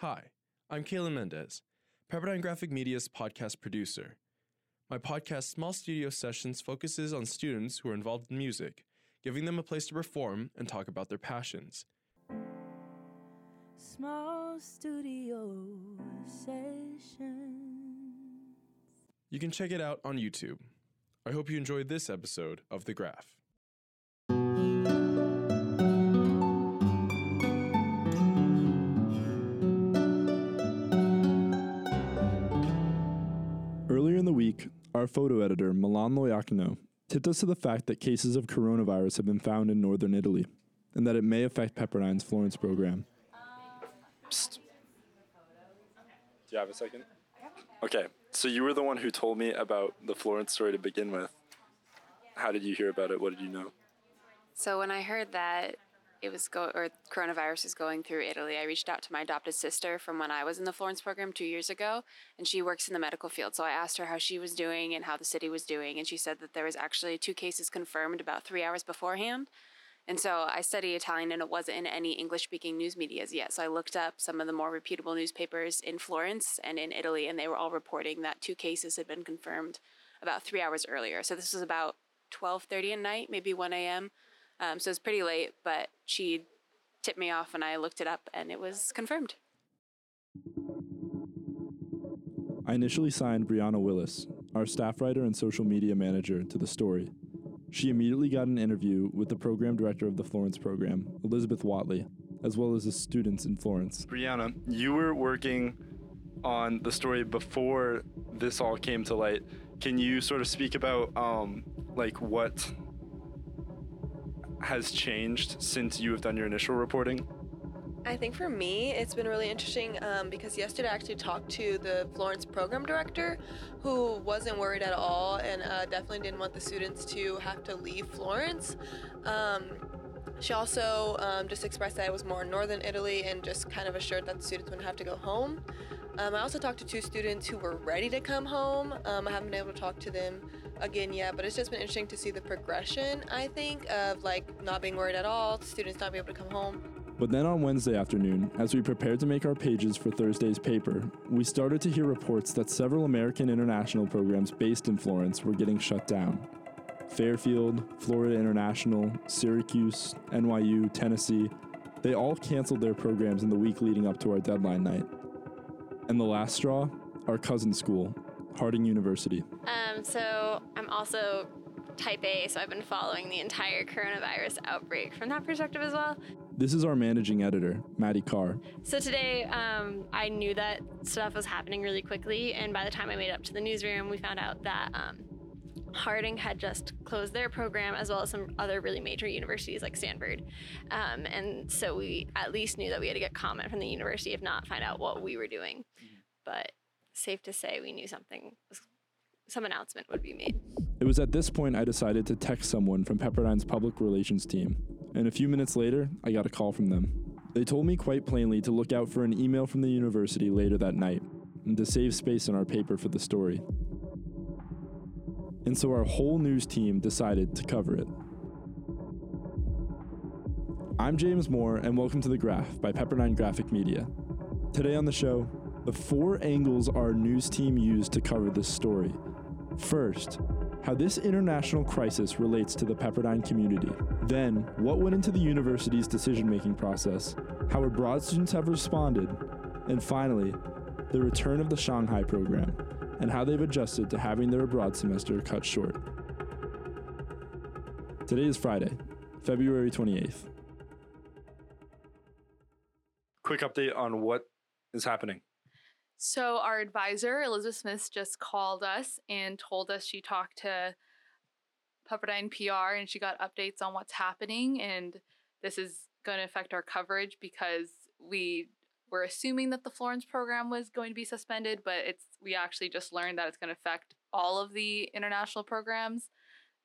Hi, I'm Kaylin Mendez, Pepperdine Graphic Media's podcast producer. My podcast, Small Studio Sessions, focuses on students who are involved in music, giving them a place to perform and talk about their passions. Small Studio Sessions. You can check it out on YouTube. I hope you enjoyed this episode of The Graph. Earlier in the week, our photo editor, Milan Loiacano, tipped us to the fact that cases of coronavirus have been found in northern Italy and that it may affect Pepperdine's Florence program. Psst. Do you have a second? Okay, so you were the one who told me about the Florence story to begin with. How did you hear about it? What did you know? So when I heard that coronavirus is going through Italy, I reached out to my adopted sister from when I was in the Florence program 2 years ago, and she works in the medical field. So I asked her how she was doing and how the city was doing, and she said that there was actually 2 cases confirmed about 3 hours beforehand. And so I study Italian, and it wasn't in any English-speaking news medias yet. So I looked up some of the more reputable newspapers in Florence and in Italy, and they were all reporting that 2 cases had been confirmed about 3 hours earlier. So this was about 12:30 at night, maybe 1 a.m., so it's pretty late, but she tipped me off and I looked it up and it was confirmed. I initially signed Brianna Willis, our staff writer and social media manager, to the story. She immediately got an interview with the program director of the Florence program, Elizabeth Watley, as well as the students in Florence. Brianna, you were working on the story before this all came to light. Can you sort of speak about what has changed since you have done your initial reporting? I think for me, it's been really interesting because yesterday I actually talked to the Florence program director, who wasn't worried at all and definitely didn't want the students to have to leave Florence. She also just expressed that it was more northern Italy and just kind of assured that the students wouldn't have to go home. I also talked to 2 students who were ready to come home. I haven't been able to talk to them again yet, but it's just been interesting to see the progression, I think, of not being worried at all, students not being able to come home. But then on Wednesday afternoon, as we prepared to make our pages for Thursday's paper, we started to hear reports that several American international programs based in Florence were getting shut down. Fairfield, Florida International, Syracuse, NYU, Tennessee, they all canceled their programs in the week leading up to our deadline night. And the last straw, our cousin school, Harding University. So I'm also type A, so I've been following the entire coronavirus outbreak from that perspective as well. This is our managing editor, Maddie Carr. So today, I knew that stuff was happening really quickly, and by the time I made it up to the newsroom, we found out that Harding had just closed their program, as well as some other really major universities like Stanford. And so we at least knew that we had to get comment from the university, if not find out what we were doing. But safe to say we knew some announcement would be made. It was at this point I decided to text someone from Pepperdine's public relations team. And a few minutes later, I got a call from them. They told me quite plainly to look out for an email from the university later that night and to save space in our paper for the story. And so our whole news team decided to cover it. I'm James Moore, and welcome to The Graph by Pepperdine Graphic Media. Today on the show, the 4 angles our news team used to cover this story. First, how this international crisis relates to the Pepperdine community. Then, what went into the university's decision-making process, how our abroad students have responded, and finally, the return of the Shanghai program, and how they've adjusted to having their abroad semester cut short. Today is Friday, February 28th. Quick update on what is happening. So our advisor, Elizabeth Smith, just called us and told us she talked to Pepperdine PR and she got updates on what's happening, and this is going to affect our coverage because we're assuming that the Florence program was going to be suspended, but we actually just learned that it's going to affect all of the international programs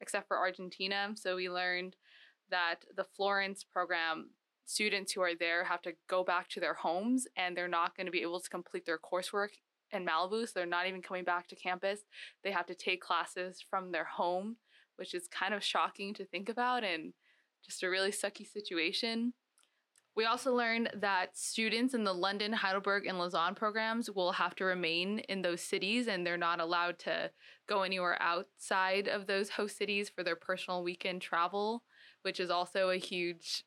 except for Argentina. So we learned that the Florence program students who are there have to go back to their homes, and they're not going to be able to complete their coursework in Malibu. So they're not even coming back to campus. They have to take classes from their home, which is kind of shocking to think about and just a really sucky situation. We also learned that students in the London, Heidelberg, and Lausanne programs will have to remain in those cities, and they're not allowed to go anywhere outside of those host cities for their personal weekend travel, which is also a huge,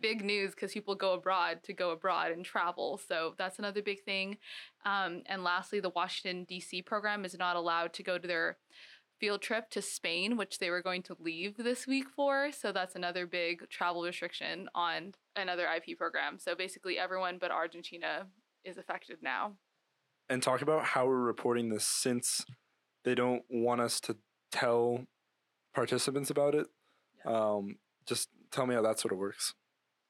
big news because people go abroad and travel. So that's another big thing. And lastly, the Washington, D.C. program is not allowed to go to their field trip to Spain, which they were going to leave this week for. So that's another big travel restriction on another IP program. So basically everyone but Argentina is affected now. And talk about how we're reporting this since they don't want us to tell participants about it. Yeah. Just tell me how that sort of works.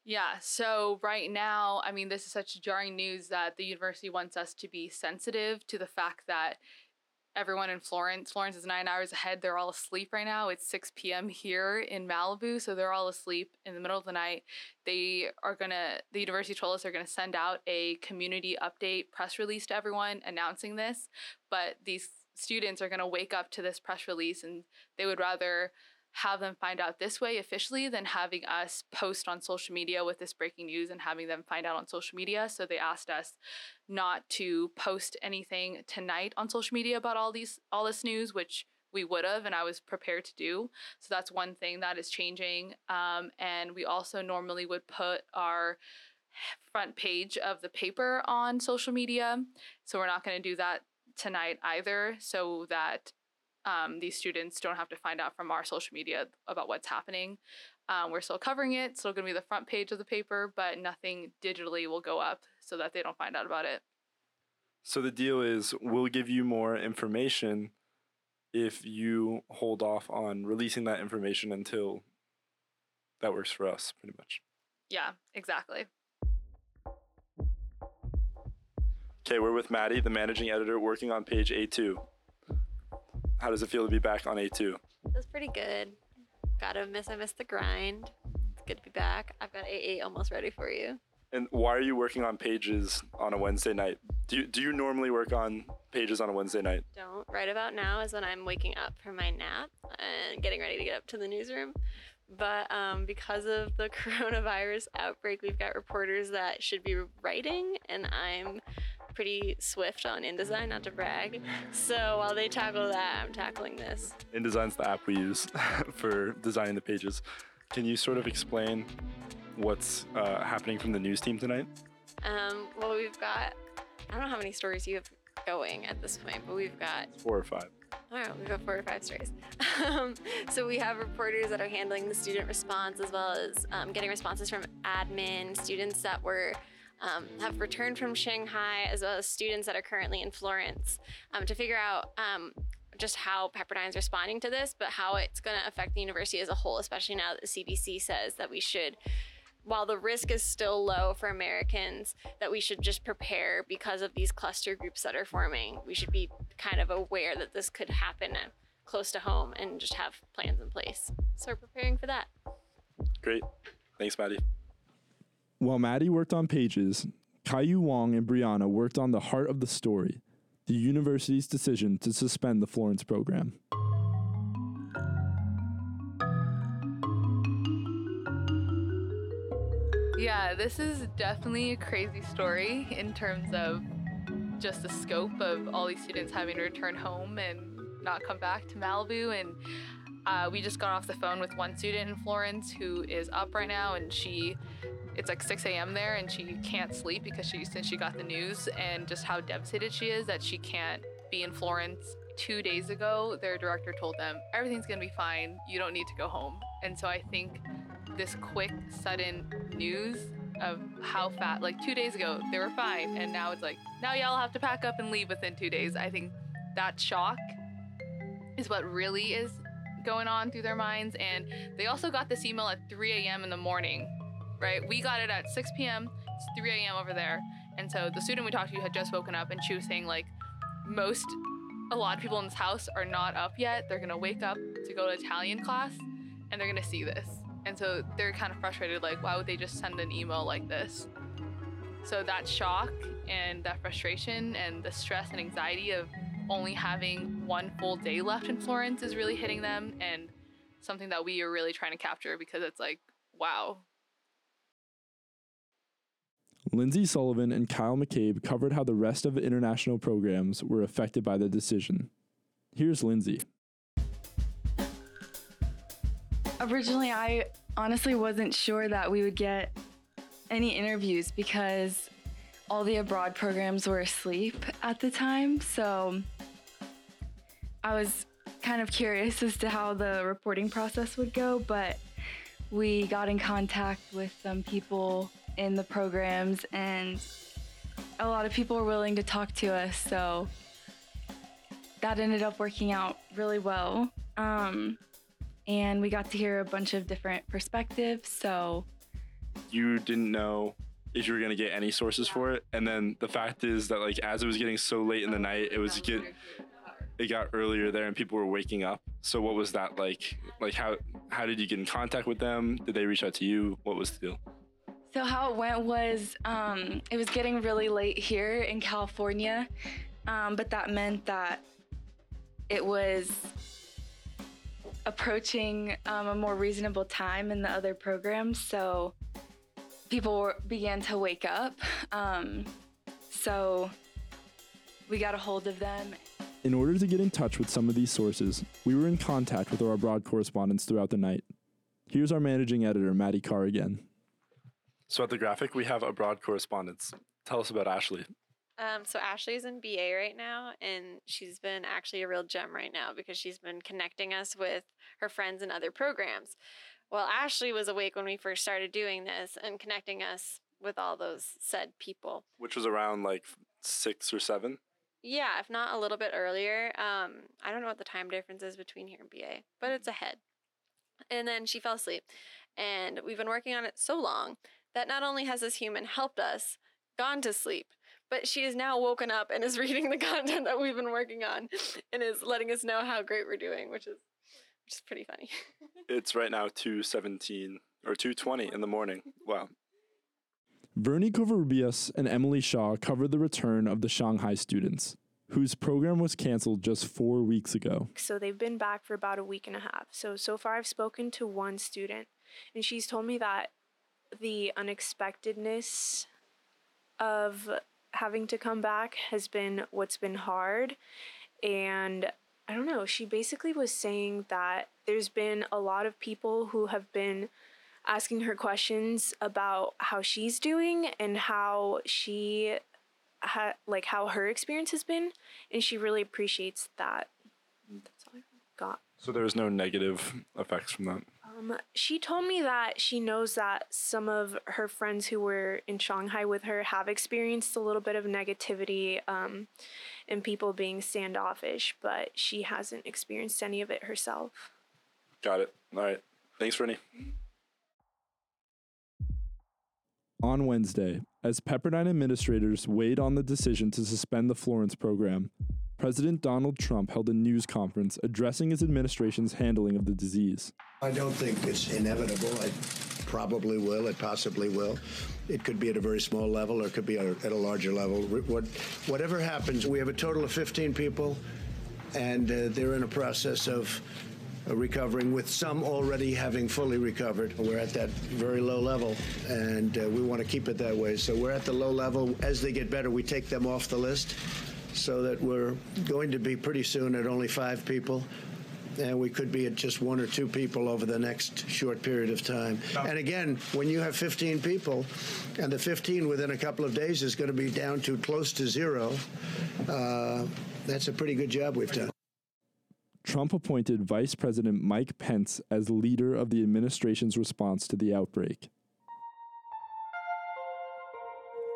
Yeah, so right now, I mean, this is such jarring news that the university wants us to be sensitive to the fact that everyone in Florence is 9 hours ahead. They're all asleep right now. It's 6 p.m. here in Malibu. So they're all asleep in the middle of the night. The university told us they're going to send out a community update press release to everyone announcing this. But these students are going to wake up to this press release, and they would rather have them find out this way officially than having us post on social media with this breaking news and having them find out on social media. So they asked us not to post anything tonight on social media about all this news, which we would have, and I was prepared to do. So that's one thing that is changing. And we also normally would put our front page of the paper on social media. So we're not going to do that tonight either, so that these students don't have to find out from our social media about what's happening. We're still covering it. Still going to be the front page of the paper, but nothing digitally will go up so that they don't find out about it. So the deal is, we'll give you more information if you hold off on releasing that information until that works for us, pretty much. Yeah, exactly. Okay, we're with Maddie, the managing editor, working on page A2. How does it feel to be back on A2? That's pretty good. I missed the grind. It's good to be back. I've got A8 almost ready for you. And why are you working on pages on a Wednesday night? Do you normally work on pages on a Wednesday night? Don't. Right about now is when I'm waking up from my nap and getting ready to get up to the newsroom. But because of the coronavirus outbreak, we've got reporters that should be writing, and I'm pretty swift on InDesign, not to brag. So while they tackle that, I'm tackling this. InDesign's the app we use for designing the pages. Can you sort of explain what's happening from the news team tonight? Well, we've got, I don't know how many stories you have going at this point, but we've got 4 or 5. All right, we've got 4 or 5 stories. So we have reporters that are handling the student response, as well as getting responses from admin, students that were have returned from Shanghai, as well as students that are currently in Florence, to figure out just how Pepperdine's responding to this, but how it's going to affect the university as a whole, especially now that the CDC says that we should, while the risk is still low for Americans, that we should just prepare because of these cluster groups that are forming. We should be kind of aware that this could happen close to home and just have plans in place. So we're preparing for that. Great. Thanks, Maddie. While Maddie worked on pages, Caillou Wong and Brianna worked on the heart of the story, the university's decision to suspend the Florence program. Yeah, this is definitely a crazy story in terms of just the scope of all these students having to return home and not come back to Malibu. And we just got off the phone with one student in Florence who is up right now, and it's like 6 a.m. there, and she can't sleep because since she got the news, and just how devastated she is that she can't be in Florence. 2 days ago, their director told them, everything's going to be fine. You don't need to go home. And so I think this quick, sudden news of how fast, like 2 days ago, they were fine. And now it's like, now y'all have to pack up and leave within 2 days. I think that shock is what really is going on through their minds. And they also got this email at 3 a.m. in the morning, right? We got it at 6 p.m. It's 3 a.m. over there. And so the student we talked to had just woken up, and she was saying, like, a lot of people in this house are not up yet. They're going to wake up to go to Italian class, and they're going to see this. And so they're kind of frustrated, like, why would they just send an email like this? So that shock and that frustration and the stress and anxiety of only having one full day left in Florence is really hitting them, and something that we are really trying to capture, because it's like, wow. Lindsay Sullivan and Kyle McCabe covered how the rest of the international programs were affected by the decision. Here's Lindsay. Originally, I honestly wasn't sure that we would get any interviews because all the abroad programs were asleep at the time. So I was kind of curious as to how the reporting process would go, but we got in contact with some people in the programs and a lot of people were willing to talk to us. So that ended up working out really well. And we got to hear a bunch of different perspectives. So you didn't know if you were going to get any sources for it. And then the fact is that, like, as it was getting so late in the night, it got earlier there and people were waking up. So what was that like? Like, how did you get in contact with them? Did they reach out to you? What was the deal? So how it went was, it was getting really late here in California. But that meant that it was approaching a more reasonable time in the other programs, so people began to wake up. So we got a hold of them. In order to get in touch with some of these sources, we were in contact with our abroad correspondents throughout the night. Here's our managing editor, Maddie Carr, again. So at the Graphic, we have abroad correspondents. Tell us about Ashley. So Ashley's in BA right now, and she's been actually a real gem right now because she's been connecting us with her friends in other programs. Well, Ashley was awake when we first started doing this and connecting us with all those said people. Which was around like 6 or 7? Yeah, if not a little bit earlier. I don't know what the time difference is between here and BA, but it's ahead. And then she fell asleep, and we've been working on it so long that not only has this human helped us, gone to sleep, but she is now woken up and is reading the content that we've been working on and is letting us know how great we're doing, which is pretty funny. It's right now 2:17 or 2:20 in the morning. Wow. Vernie Covarrubias and Emily Shaw covered the return of the Shanghai students, whose program was canceled just 4 weeks ago. So they've been back for about a week and a half. So far I've spoken to one student, and she's told me that the unexpectedness of having to come back has been what's been hard. And I don't know, she basically was saying that there's been a lot of people who have been asking her questions about how she's doing and how she how her experience has been, and she really appreciates that. That's all I got. So there was no negative effects from that? She told me that she knows that some of her friends who were in Shanghai with her have experienced a little bit of negativity and people being standoffish, but she hasn't experienced any of it herself. Got it. All right. Thanks, Rennie. On Wednesday, as Pepperdine administrators weighed on the decision to suspend the Florence program, President Donald Trump held a news conference addressing his administration's handling of the disease. I don't think it's inevitable. It probably will. It possibly will. It could be at a very small level or it could be at a larger level. Whatever happens, we have a total of 15 people, and they're in a process of recovering, with some already having fully recovered. We're at that very low level, and we want to keep it that way. So we're at the low level. As they get better, we take them off the list, so that we're going to be pretty soon at only 5 people, and we could be at just 1 or 2 people over the next short period of time. And again, when you have 15 people, and the 15 within a couple of days is going to be down to close to 0, that's a pretty good job we've done. Trump appointed Vice President Mike Pence as leader of the administration's response to the outbreak.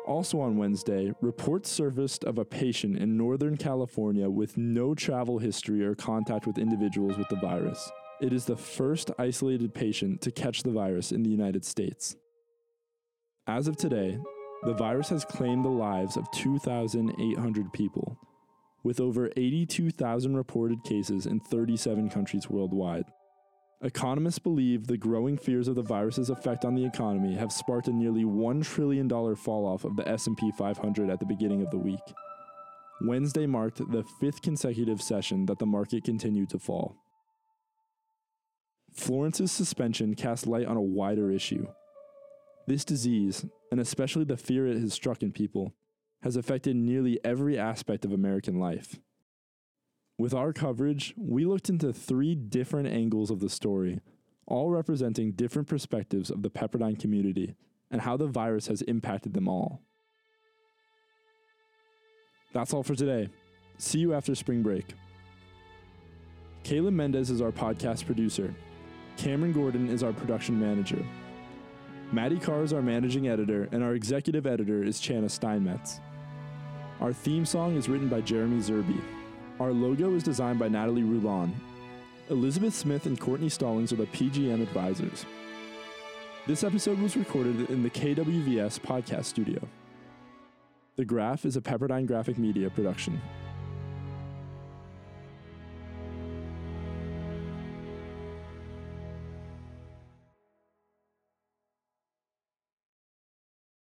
Also on Wednesday, reports surfaced of a patient in Northern California with no travel history or contact with individuals with the virus. It is the first isolated patient to catch the virus in the United States. As of today, the virus has claimed the lives of 2,800 people, with over 82,000 reported cases in 37 countries worldwide. Economists believe the growing fears of the virus's effect on the economy have sparked a nearly $1 trillion falloff of the S&P 500 at the beginning of the week. Wednesday marked the 5th consecutive session that the market continued to fall. Florence's suspension cast light on a wider issue. This disease, and especially the fear it has struck in people, has affected nearly every aspect of American life. With our coverage, we looked into 3 different angles of the story, all representing different perspectives of the Pepperdine community and how the virus has impacted them all. That's all for today. See you after spring break. Kaylin Mendez is our podcast producer. Cameron Gordon is our production manager. Maddie Carr is our managing editor, and our executive editor is Chana Steinmetz. Our theme song is written by Jeremy Zerby. Our logo is designed by Natalie Roulon. Elizabeth Smith and Courtney Stallings are the PGM advisors. This episode was recorded in the KWVS podcast studio. The Graph is a Pepperdine Graphic Media production.